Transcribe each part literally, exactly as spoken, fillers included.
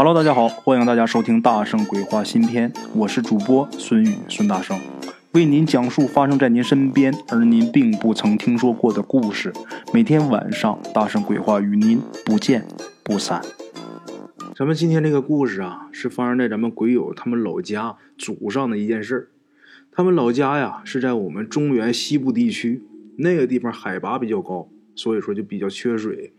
Hello， 大家好，欢迎大家收听大圣鬼话新篇，我是主播孙宇孙大圣，为您讲述发生在您身边而您并不曾听说过的故事。每天晚上，大圣鬼话与您不见不散。咱们今天这个故事啊，是发生在咱们鬼友他们老家祖上的一件事。他们老家呀是在我们中原西部地区，那个地方海拔比较高，所以说就比较缺水，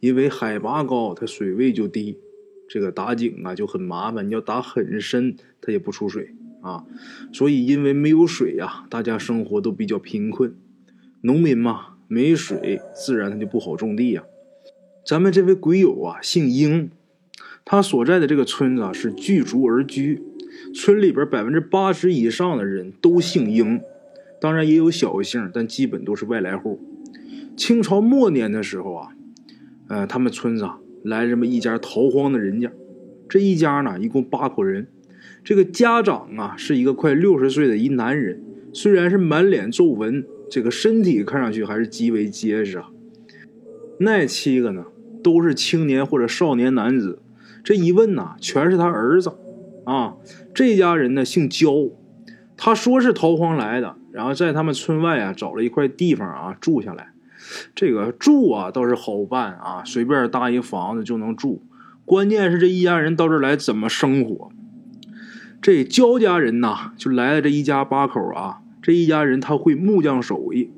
因为海拔高，它水位就低。这个打井啊就很麻烦，你要打很深它也不出水啊，所以因为没有水啊，大家生活都比较贫困。农民嘛，没水自然它就不好种地啊。咱们这位鬼友啊姓英，他所在的这个村子啊是聚族而居，村里边百分之八十以上的人都姓英，当然也有小姓，但基本都是外来户。清朝末年的时候啊，呃，他们村子啊来这么一家逃荒的人家，这一家呢一共八口人，这个家长啊是一个快六十岁的一男人，虽然是满脸皱纹，这个身体看上去还是极为结实啊。那七个呢都是青年或者少年男子，这一问呢全是他儿子啊。这家人呢姓焦，他说是逃荒来的，然后在他们村外啊找了一块地方啊住下来。这个住啊倒是好办啊，随便搭一房子就能住，关键是这一家人到这儿来怎么生活。这焦家人呐、啊，就来了这一家八口啊，这一家人他会木匠手艺，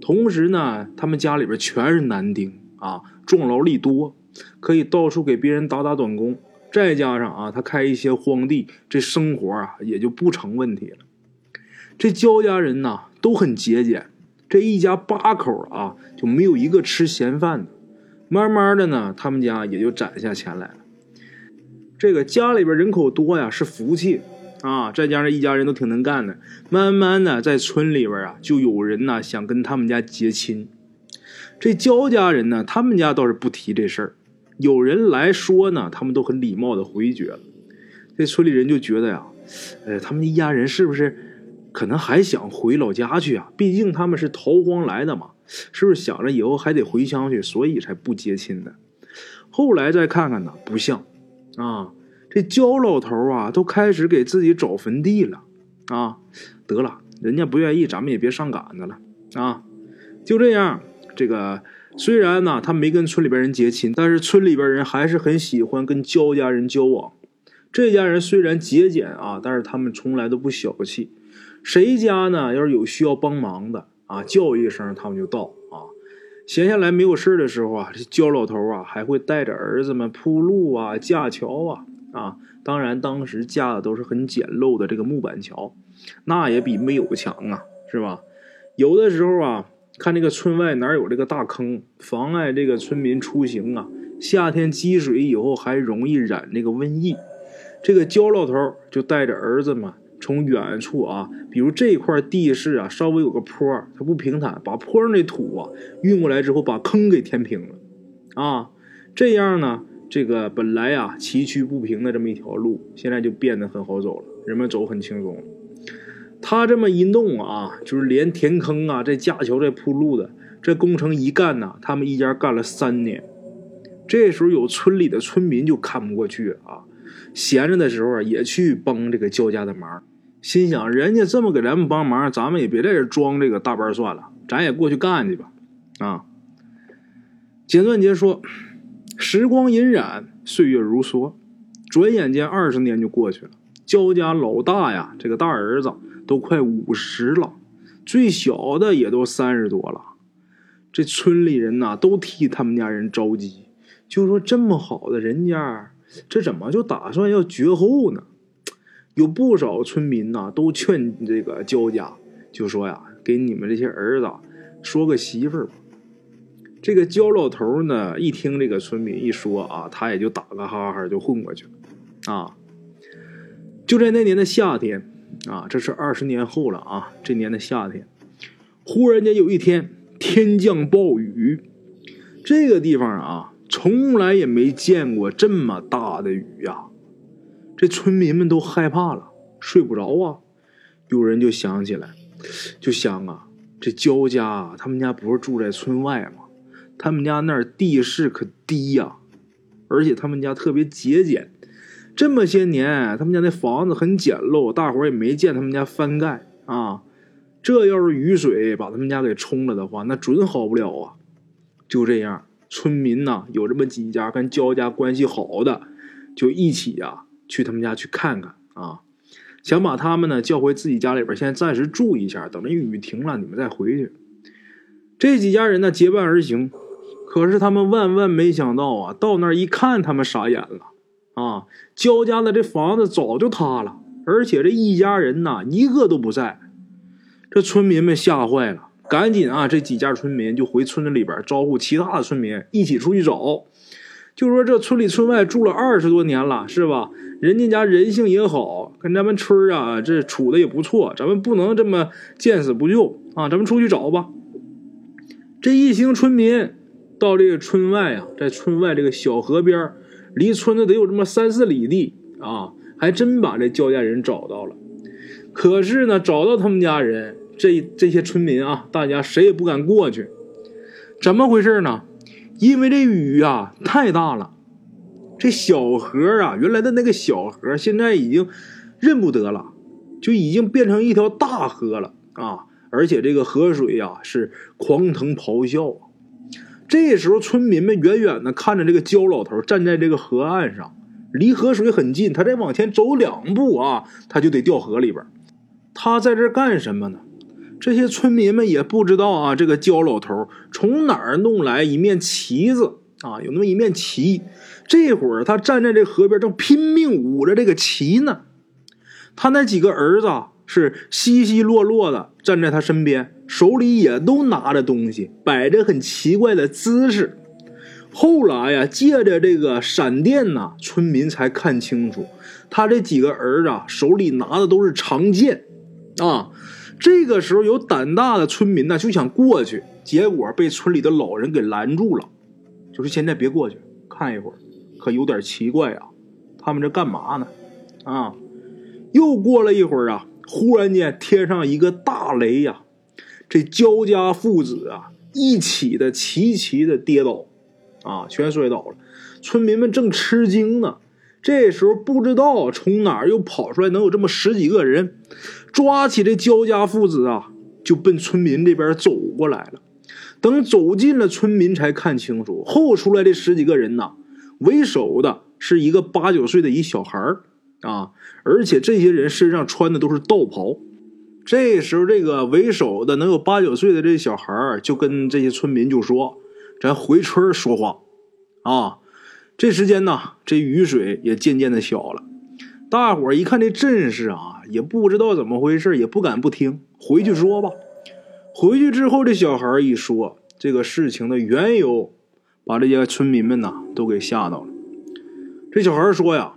同时呢他们家里边全是男丁啊，重劳力多，可以到处给别人打打短工，再加上啊他开一些荒地，这生活啊也就不成问题了。这焦家人呐、啊，都很节俭，这一家八口啊就没有一个吃闲饭的，慢慢的呢他们家也就攒下钱来了。这个家里边人口多呀是福气啊，再加上一家人都挺能干的，慢慢的在村里边啊就有人呢、啊、想跟他们家结亲。这焦家人呢他们家倒是不提这事儿，有人来说呢他们都很礼貌的回绝了。这村里人就觉得呀、呃、他们一家人是不是可能还想回老家去啊，毕竟他们是逃荒来的嘛，是不是想着以后还得回乡去，所以才不接亲的。后来再看看呢不像啊，这焦老头啊都开始给自己找坟地了啊，得了，人家不愿意咱们也别上赶着了啊。就这样，这个虽然呢他没跟村里边人结亲，但是村里边人还是很喜欢跟焦家人交往。这家人虽然节俭啊，但是他们从来都不小气，谁家呢要是有需要帮忙的啊，叫一声他们就到啊。闲下来没有事的时候啊，这焦老头啊还会带着儿子们铺路啊架桥啊啊，当然当时架的都是很简陋的这个木板桥，那也比没有强啊，是吧？有的时候啊看这个村外哪有这个大坑，妨碍这个村民出行啊，夏天积水以后还容易染这个瘟疫。这个焦老头就带着儿子们从远处啊，比如这块地势啊稍微有个坡，它不平坦，把坡上的土啊运过来之后把坑给填平了啊。这样呢这个本来啊崎岖不平的这么一条路现在就变得很好走了，人们走很轻松了。他这么一弄啊，就是连填坑啊这架桥这铺路的这工程一干呢、啊、他们一家干了三年。这时候有村里的村民就看不过去啊，闲着的时候啊也去帮这个焦家的忙，心想人家这么给咱们帮忙，咱们也别在这装这个大班算了，咱也过去干去吧啊。简短截说，时光荏苒，岁月如梭，转眼间二十年就过去了。焦家老大呀这个大儿子都快五十了，最小的也都三十多了。这村里人呐都替他们家人着急，就说这么好的人家，这怎么就打算要绝后呢？有不少村民呐、啊，都劝这个焦家，就说呀，给你们这些儿子说个媳妇儿吧。这个焦老头呢，一听这个村民一说啊，他也就打个哈哈就混过去了啊。就在那年的夏天啊，这是二十年后了啊，这年的夏天，忽然间有一天天降暴雨，这个地方啊，从来也没见过这么大的雨呀、啊。这村民们都害怕了，睡不着啊。有人就想起来，就想啊，这焦家、啊、他们家不是住在村外吗？他们家那儿地势可低呀、啊，而且他们家特别节俭，这么些年他们家那房子很简陋，大伙儿也没见他们家翻盖啊。这要是雨水把他们家给冲了的话，那准好不了啊。就这样，村民呢有这么几家跟焦家关系好的，就一起啊去他们家去看看啊，想把他们呢叫回自己家里边先暂时住一下，等着雨停了你们再回去。这几家人呢结伴而行，可是他们万万没想到啊，到那儿一看他们傻眼了啊，焦家的这房子早就塌了，而且这一家人呐一个都不在。这村民们吓坏了，赶紧啊这几家村民就回村子里边招呼其他的村民一起出去找，就说这村里村外住了二十多年了是吧，人家家人性也好，跟咱们村啊这处的也不错，咱们不能这么见死不救啊，咱们出去找吧。这一行村民到这个村外啊，在村外这个小河边，离村子得有这么三四里地啊，还真把这焦家人找到了。可是呢找到他们家人，这这些村民啊大家谁也不敢过去。怎么回事呢？因为这雨啊太大了，这小河啊原来的那个小河现在已经认不得了，就已经变成一条大河了啊，而且这个河水啊是狂腾咆哮。这时候村民们远远的看着这个焦老头站在这个河岸上，离河水很近，他再往前走两步啊他就得掉河里边。他在这干什么呢？这些村民们也不知道啊，这个焦老头从哪儿弄来一面旗子啊，有那么一面旗，这会儿他站在这河边正拼命捂着这个旗呢。他那几个儿子是稀稀落落的站在他身边，手里也都拿着东西，摆着很奇怪的姿势。后来呀借着这个闪电呢，村民才看清楚他这几个儿子手里拿的都是长剑啊。这个时候有胆大的村民呢就想过去，结果被村里的老人给拦住了，就是现在别过去，看一会儿。可有点奇怪啊，他们这干嘛呢啊？又过了一会儿啊，忽然间天上一个大雷呀、啊、这焦家父子啊一起的齐齐的跌倒啊，全摔倒了。村民们正吃惊呢，这时候不知道从哪儿又跑出来能有这么十几个人，抓起这焦家父子啊就奔村民这边走过来了。等走近了村民才看清楚，后出来这十几个人呢、啊、为首的是一个八九岁的一小孩儿啊，而且这些人身上穿的都是道袍。这时候这个为首的能有八九岁的这小孩就跟这些村民就说，咱回村说话啊。这时间呢这雨水也渐渐的小了，大伙儿一看这阵势啊也不知道怎么回事，也不敢不听，回去说吧。回去之后这小孩一说这个事情的缘由，把这些村民们呢都给吓到了。这小孩说呀，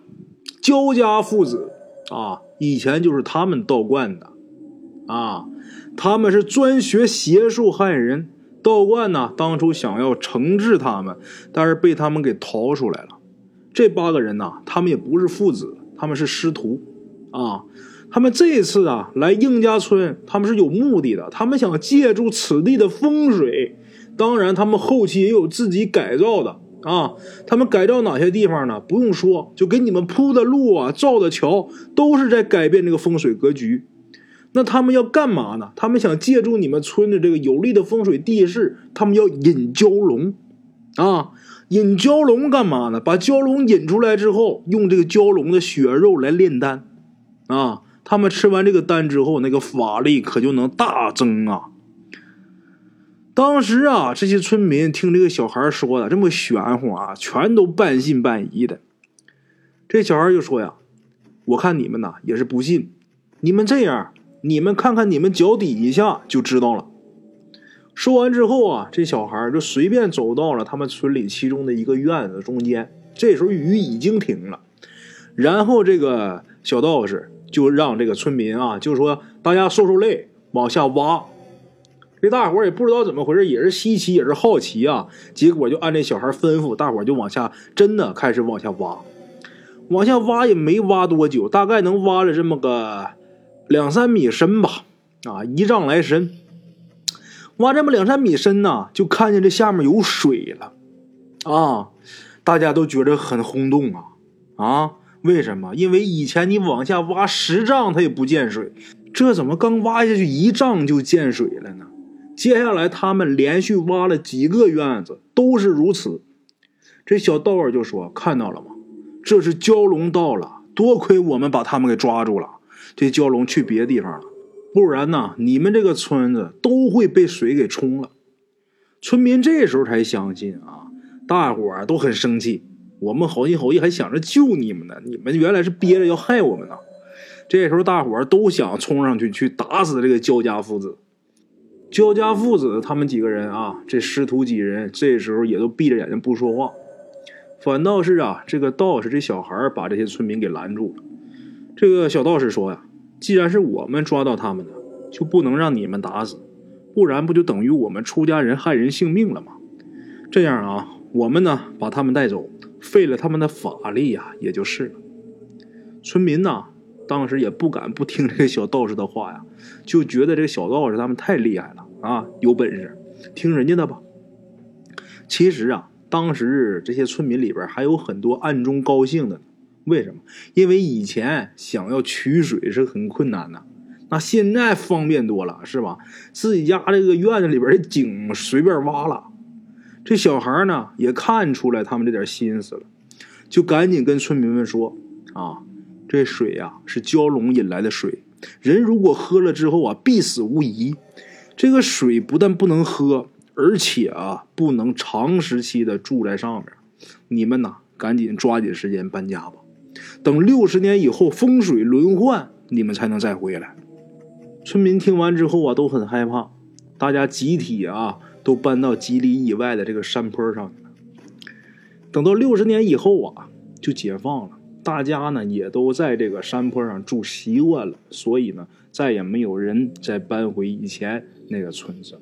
焦家父子啊以前就是他们道观的啊，他们是专学邪术害人，道观呢当初想要惩治他们，但是被他们给逃出来了。这八个人呢、啊、他们也不是父子，他们是师徒啊，他们这次啊来应家村他们是有目的的，他们想借助此地的风水，当然他们后期也有自己改造的啊，他们改造哪些地方呢？不用说，就给你们铺的路啊造的桥都是在改变这个风水格局。那他们要干嘛呢？他们想借助你们村的这个有利的风水地势，他们要引蛟龙啊。引蛟龙干嘛呢？把蛟龙引出来之后，用这个蛟龙的血肉来炼丹啊，他们吃完这个丹之后那个法力可就能大增啊。当时啊这些村民听这个小孩说的这么玄乎啊，全都半信半疑的。这小孩就说呀，我看你们呐也是不信，你们这样，你们看看你们脚底一下就知道了。说完之后啊，这小孩就随便走到了他们村里其中的一个院子中间，这时候雨已经停了。然后这个小道士就让这个村民啊就说大家受受累往下挖。这大伙儿也不知道怎么回事，也是稀奇也是好奇啊，结果就按这小孩吩咐，大伙儿就往下，真的开始往下挖。往下挖也没挖多久，大概能挖了这么个两三米深吧啊，一丈来深。挖这么两三米深呢、啊、就看见这下面有水了啊，大家都觉得很轰动啊啊，为什么？因为以前你往下挖十丈它也不见水，这怎么刚挖下去一丈就见水了呢？接下来他们连续挖了几个院子都是如此。这小道儿就说，看到了吗？这是蛟龙到了，多亏我们把他们给抓住了，这蛟龙去别的地方了，不然呢你们这个村子都会被水给冲了。村民这时候才相信啊，大伙儿都很生气，我们好心好意还想着救你们呢，你们原来是憋着要害我们呢。这时候大伙儿都想冲上去去打死这个焦家父子。焦家父子他们几个人啊，这师徒几人这时候也都闭着眼睛不说话，反倒是啊这个道士这小孩把这些村民给拦住了。这个小道士说呀、啊，既然是我们抓到他们的，就不能让你们打死，不然不就等于我们出家人害人性命了吗？这样啊，我们呢把他们带走，废了他们的法力啊，也就是了。村民呢、啊、当时也不敢不听这个小道士的话呀，就觉得这个小道士他们太厉害了啊，有本事，听人家的吧。其实啊，当时这些村民里边还有很多暗中高兴的。为什么？因为以前想要取水是很困难的，那现在方便多了，是吧？自己家这个院子里边的井随便挖了。这小孩呢也看出来他们这点心思了，就赶紧跟村民们说啊，这水呀、啊、是蛟龙引来的水，人如果喝了之后啊必死无疑。这个水不但不能喝，而且啊不能长时期的住在上面，你们呢赶紧抓紧时间搬家吧，等六十年以后风水轮换，你们才能再回来。村民听完之后啊都很害怕，大家集体啊都搬到几里以外的这个山坡上去了。等到六十年以后啊就解放了，大家呢也都在这个山坡上住习惯了，所以呢再也没有人再搬回以前那个村子了。